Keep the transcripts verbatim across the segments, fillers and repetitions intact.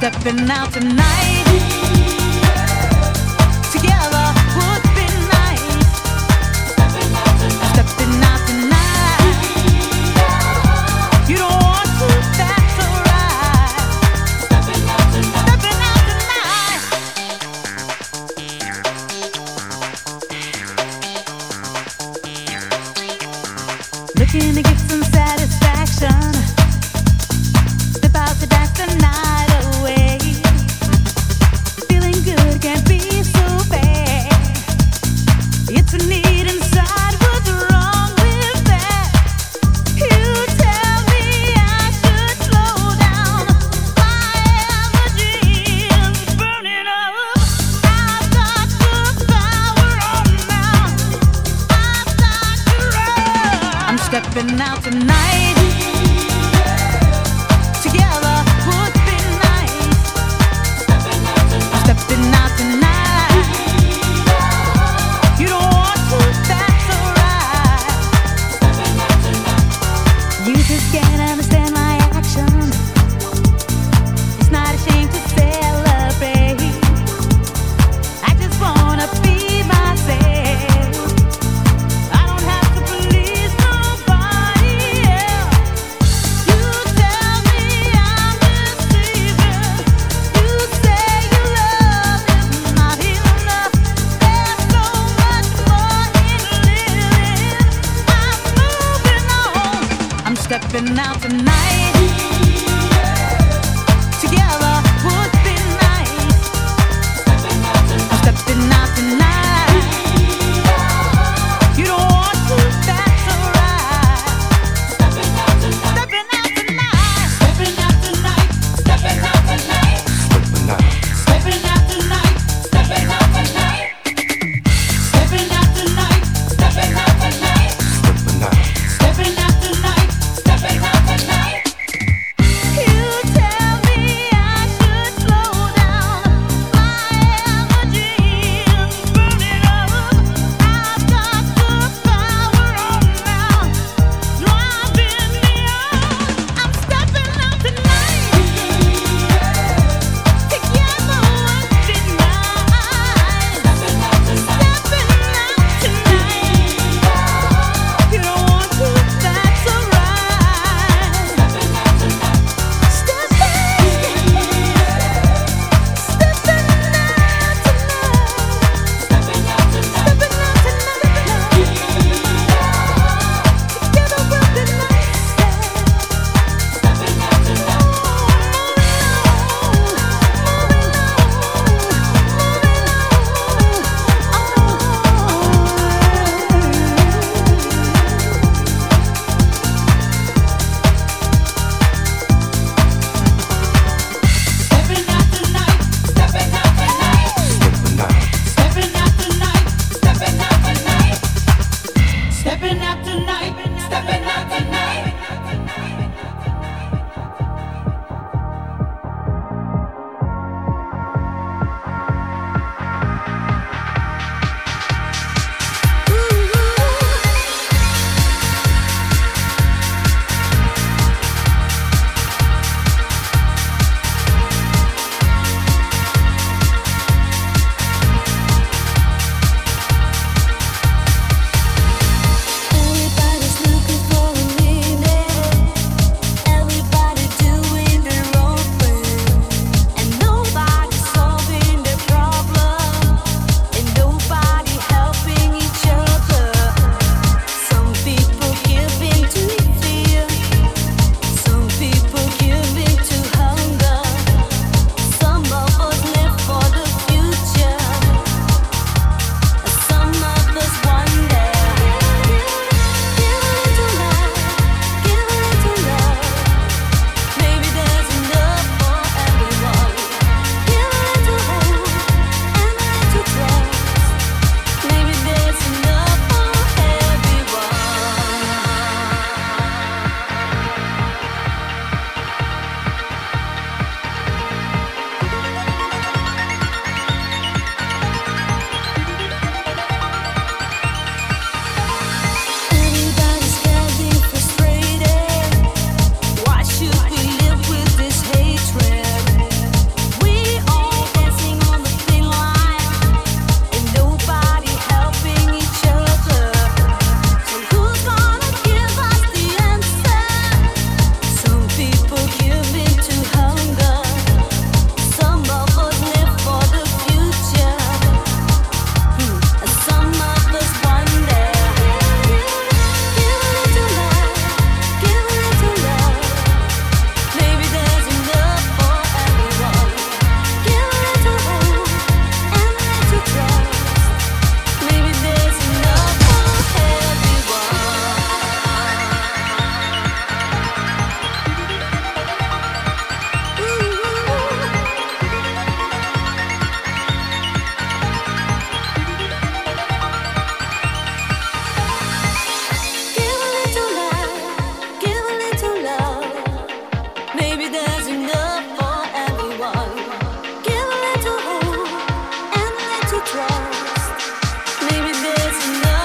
stepping out tonight. Together would be nice. Stepping out tonight. Stepping out tonight. You don't want to, that's alright. Stepping out tonight. Stepping out tonight. Looking to get some satisfaction. Step out to dance the night away. Maybe there's enough.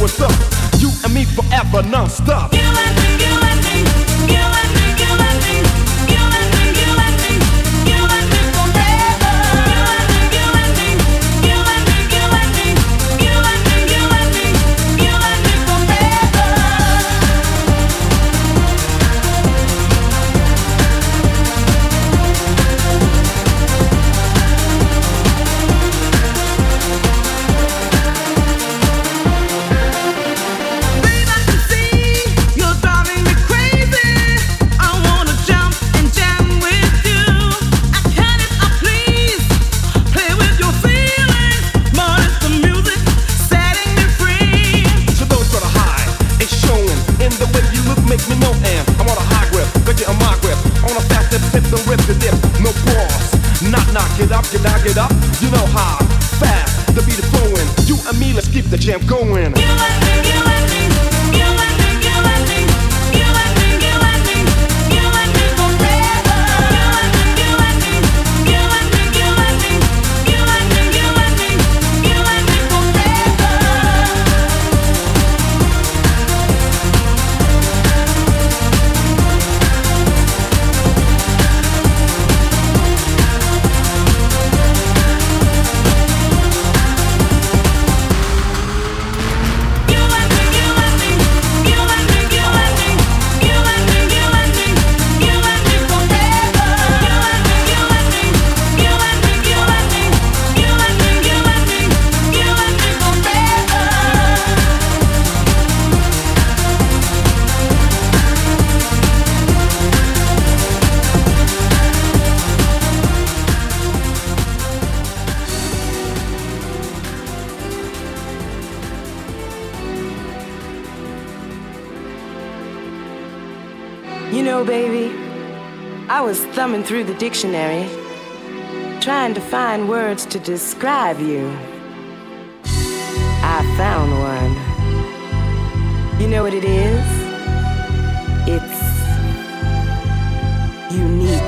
what's up. You and me forever, non-stop. You and me, you and me, you and me, you and me, you and me, you and me, you and me forever. You and me, you and me, you and me, you and me, you and me, you and me through the dictionary, trying to find words to describe you. I found one. You know what it is? It's unique.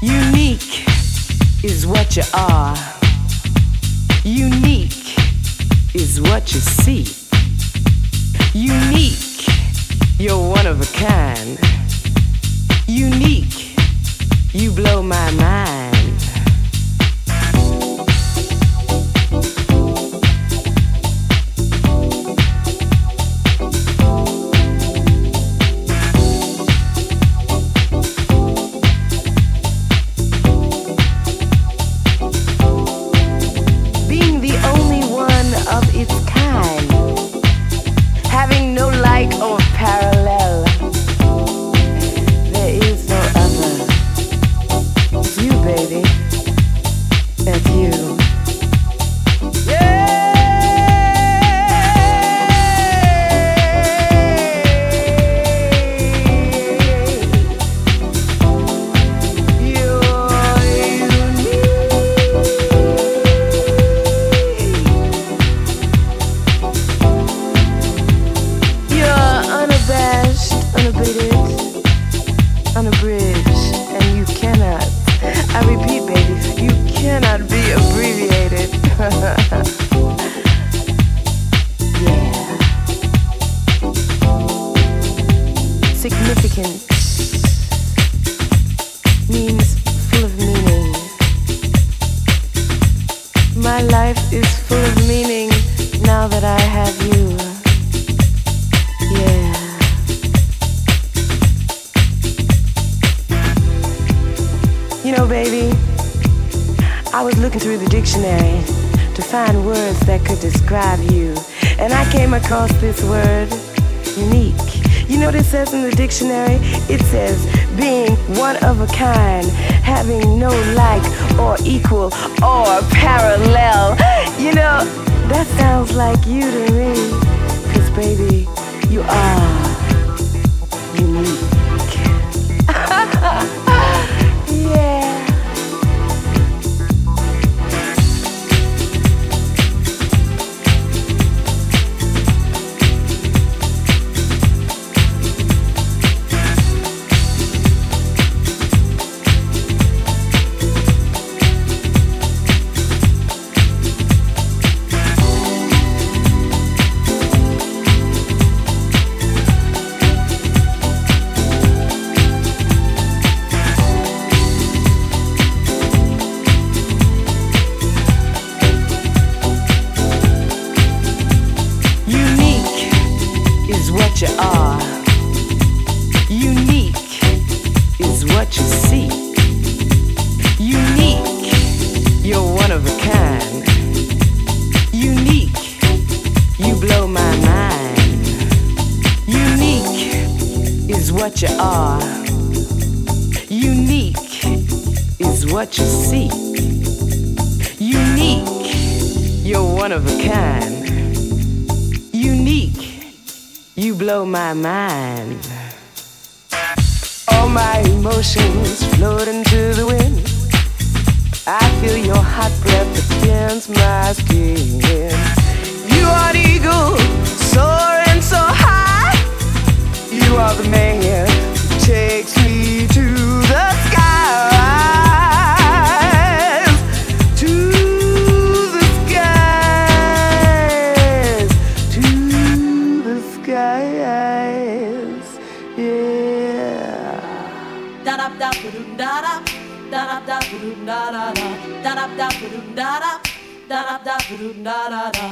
You are unique is what you see. Unique, you're one of a kind. Unique, you blow my mind. what you seek. Unique, you're one of a kind. Unique, you blow my mind. Unique is what you are. Unique is what you seek. Unique, you're one of a kind. Unique, you blow my mind. All my emotions floating to the wind. I feel your hot breath against my skin. You are the eagle, soaring so high. You are the man who takes me to the skies. To the skies. To the skies. Yeah. Da-da-da-da-da-da. Da da da da da da da da da da da da da da da.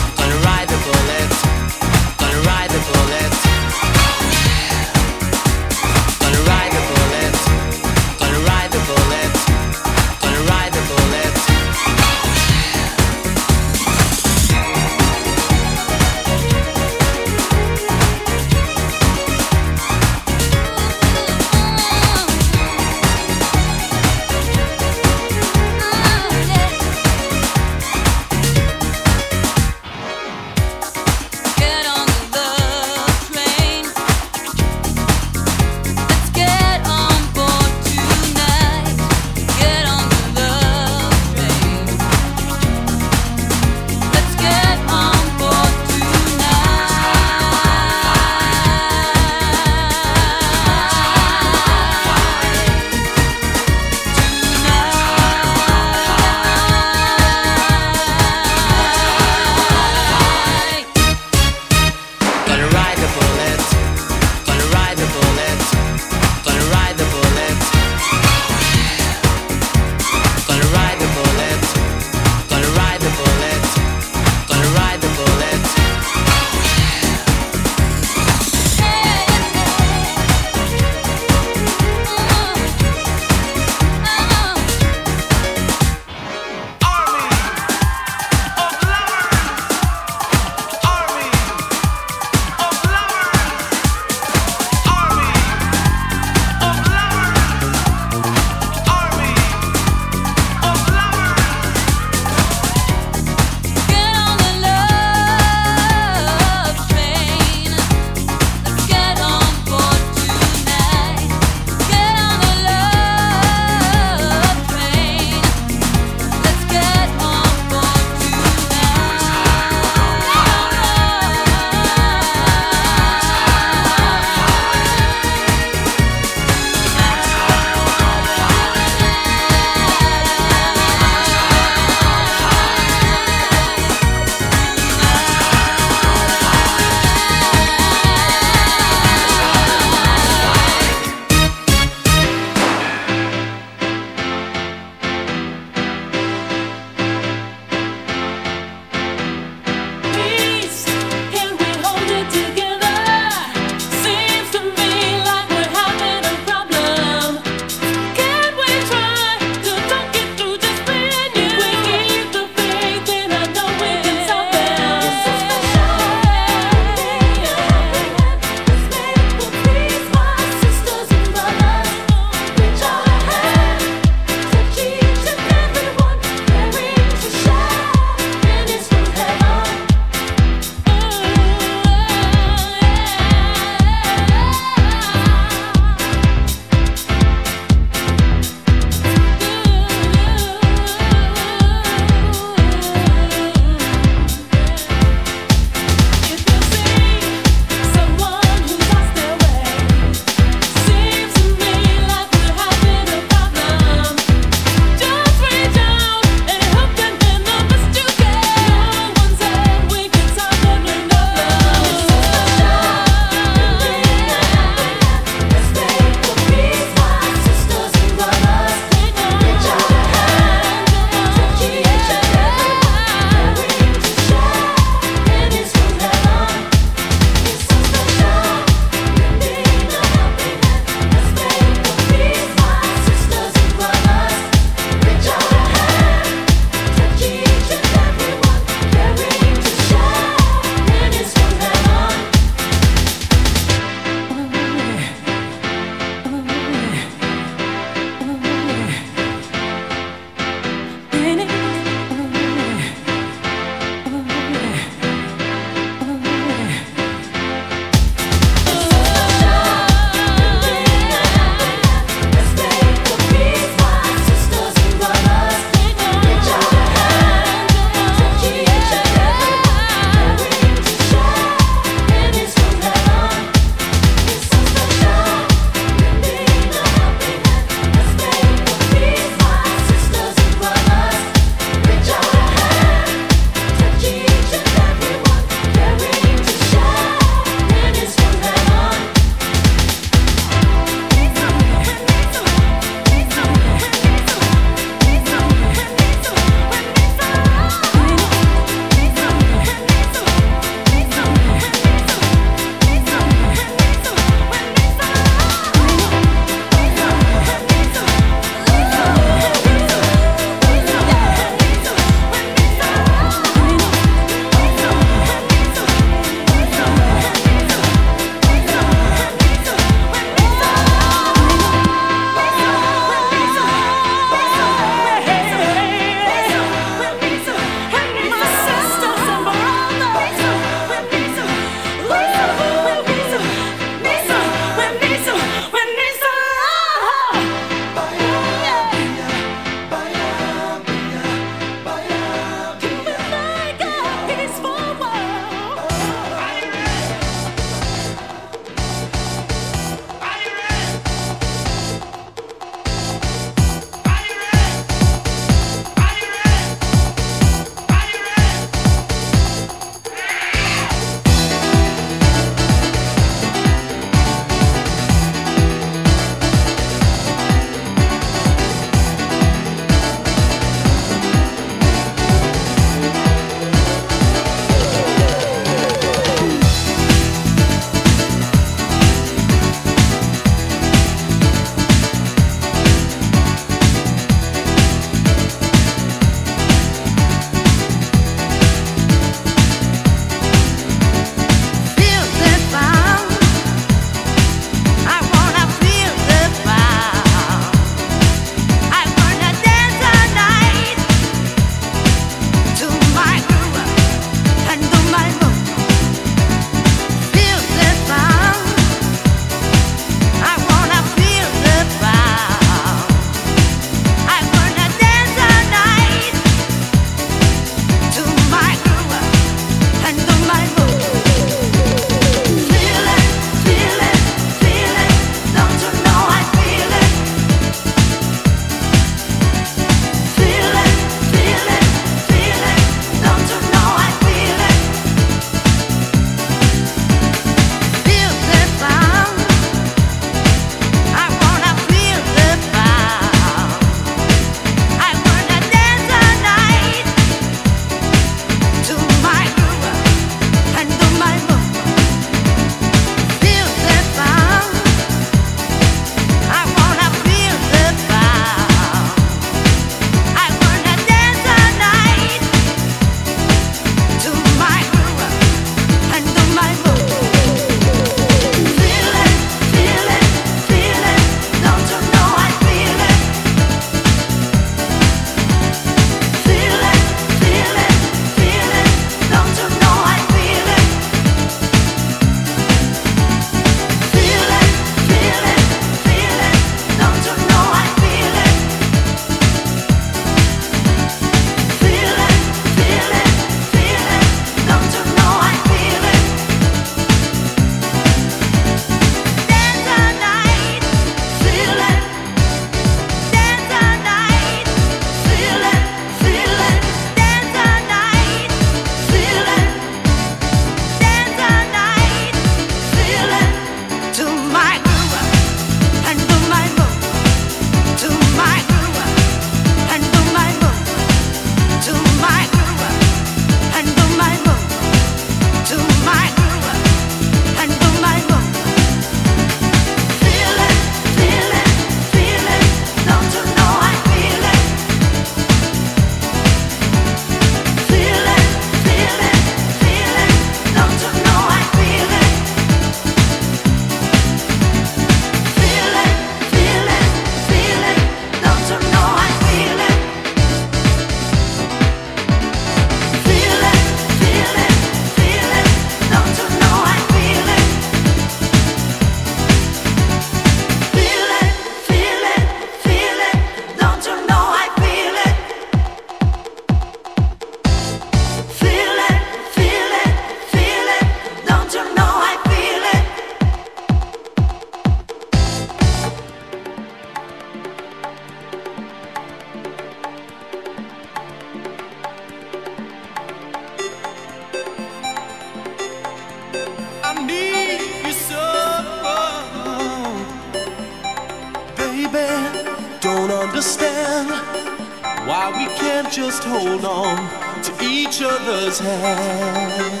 why we can't just hold on to each other's hands.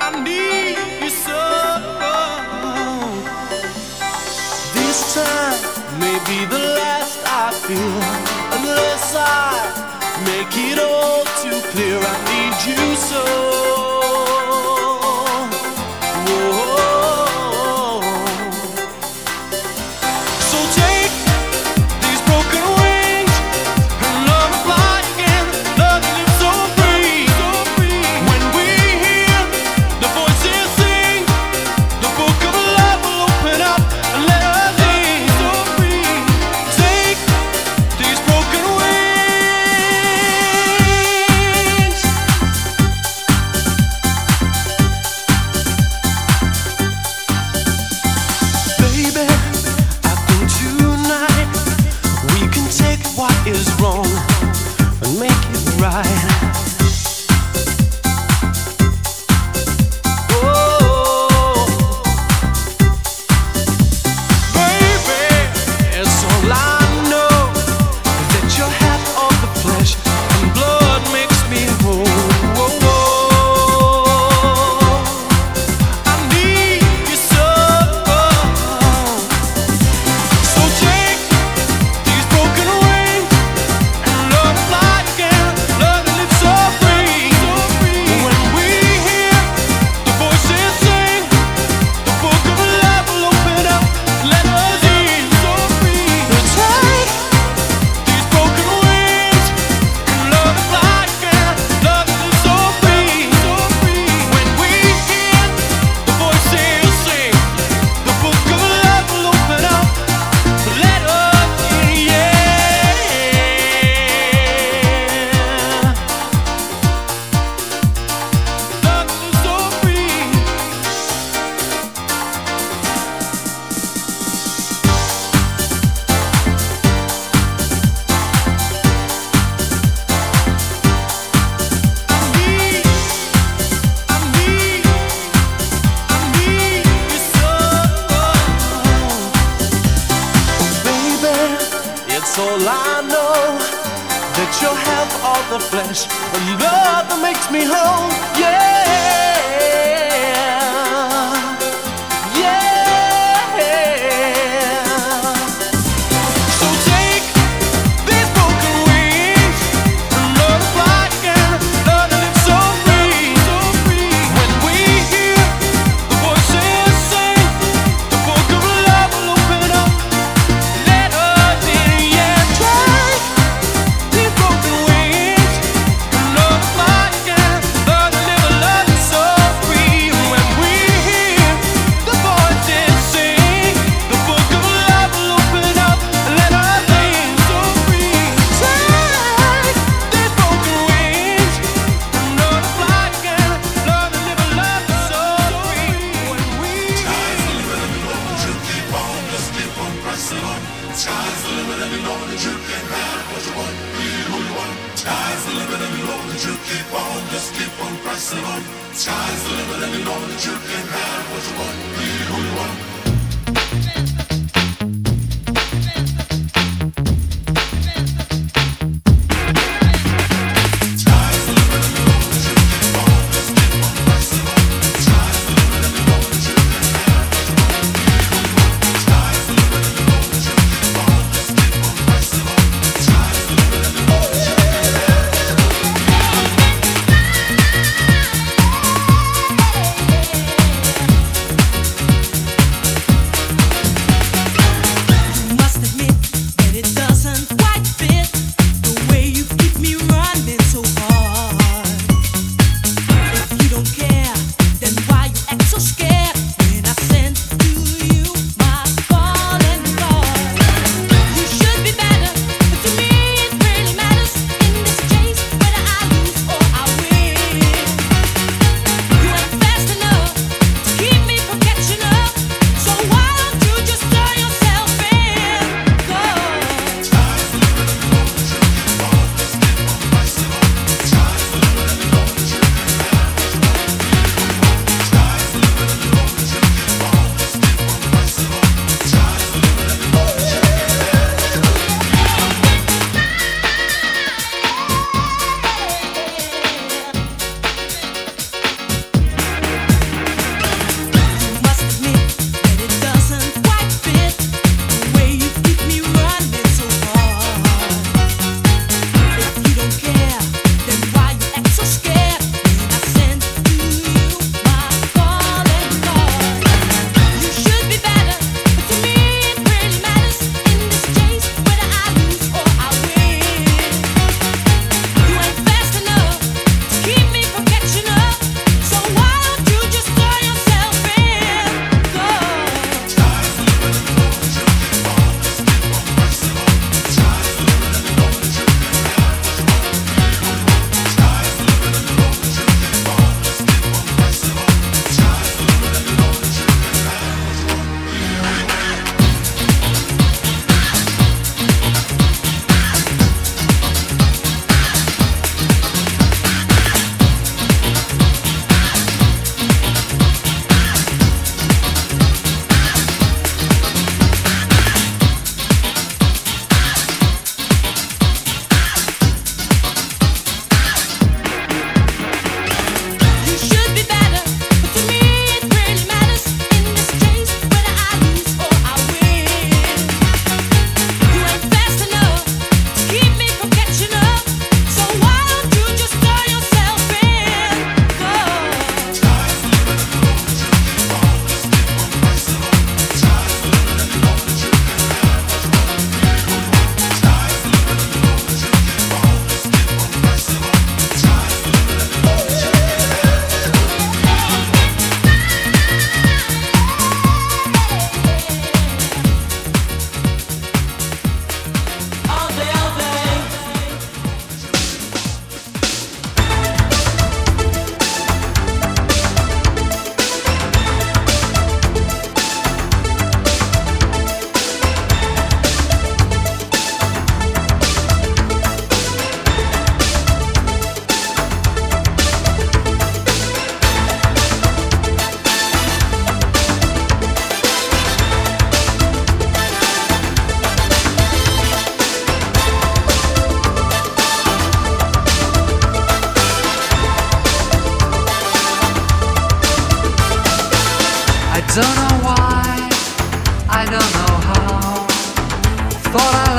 I need you so. This time may be the last I feel, unless I make it all too clear. I need you so.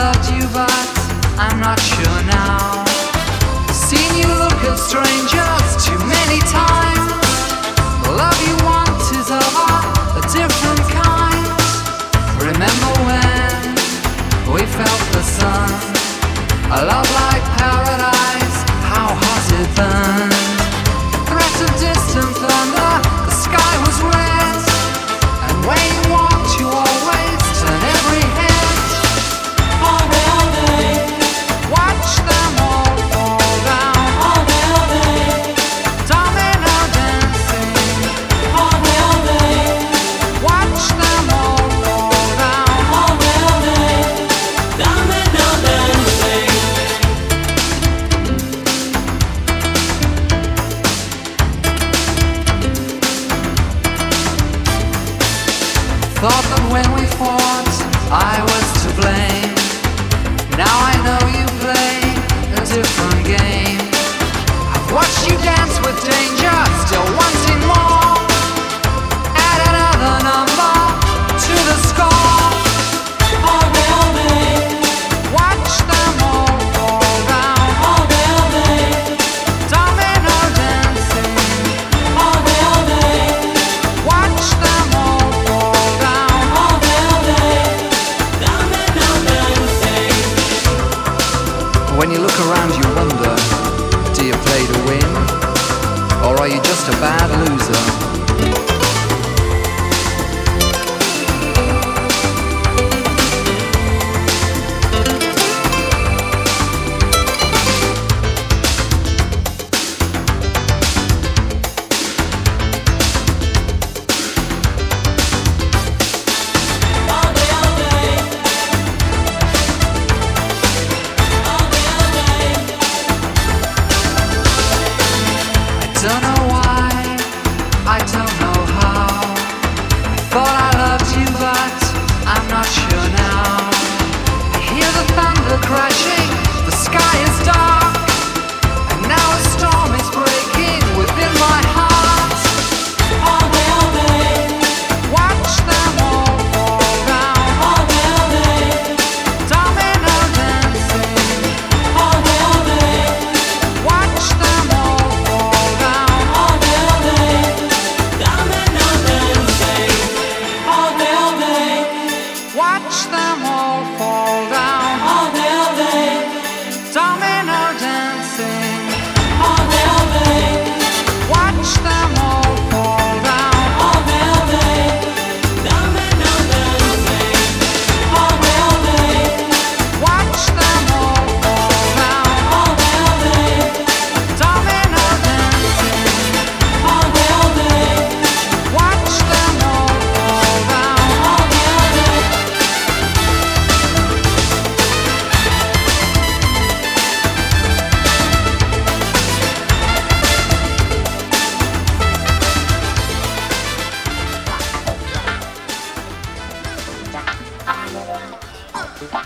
loved you, but I'm not sure now. Seen you look at strangers too many times. The love you want is of a different kind. Remember when we felt the sun? A love like paradise, how hot it burned. Threat of distant thunder, the sky was red. And when you walked, you always turned every head.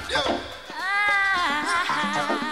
Yo. Ah.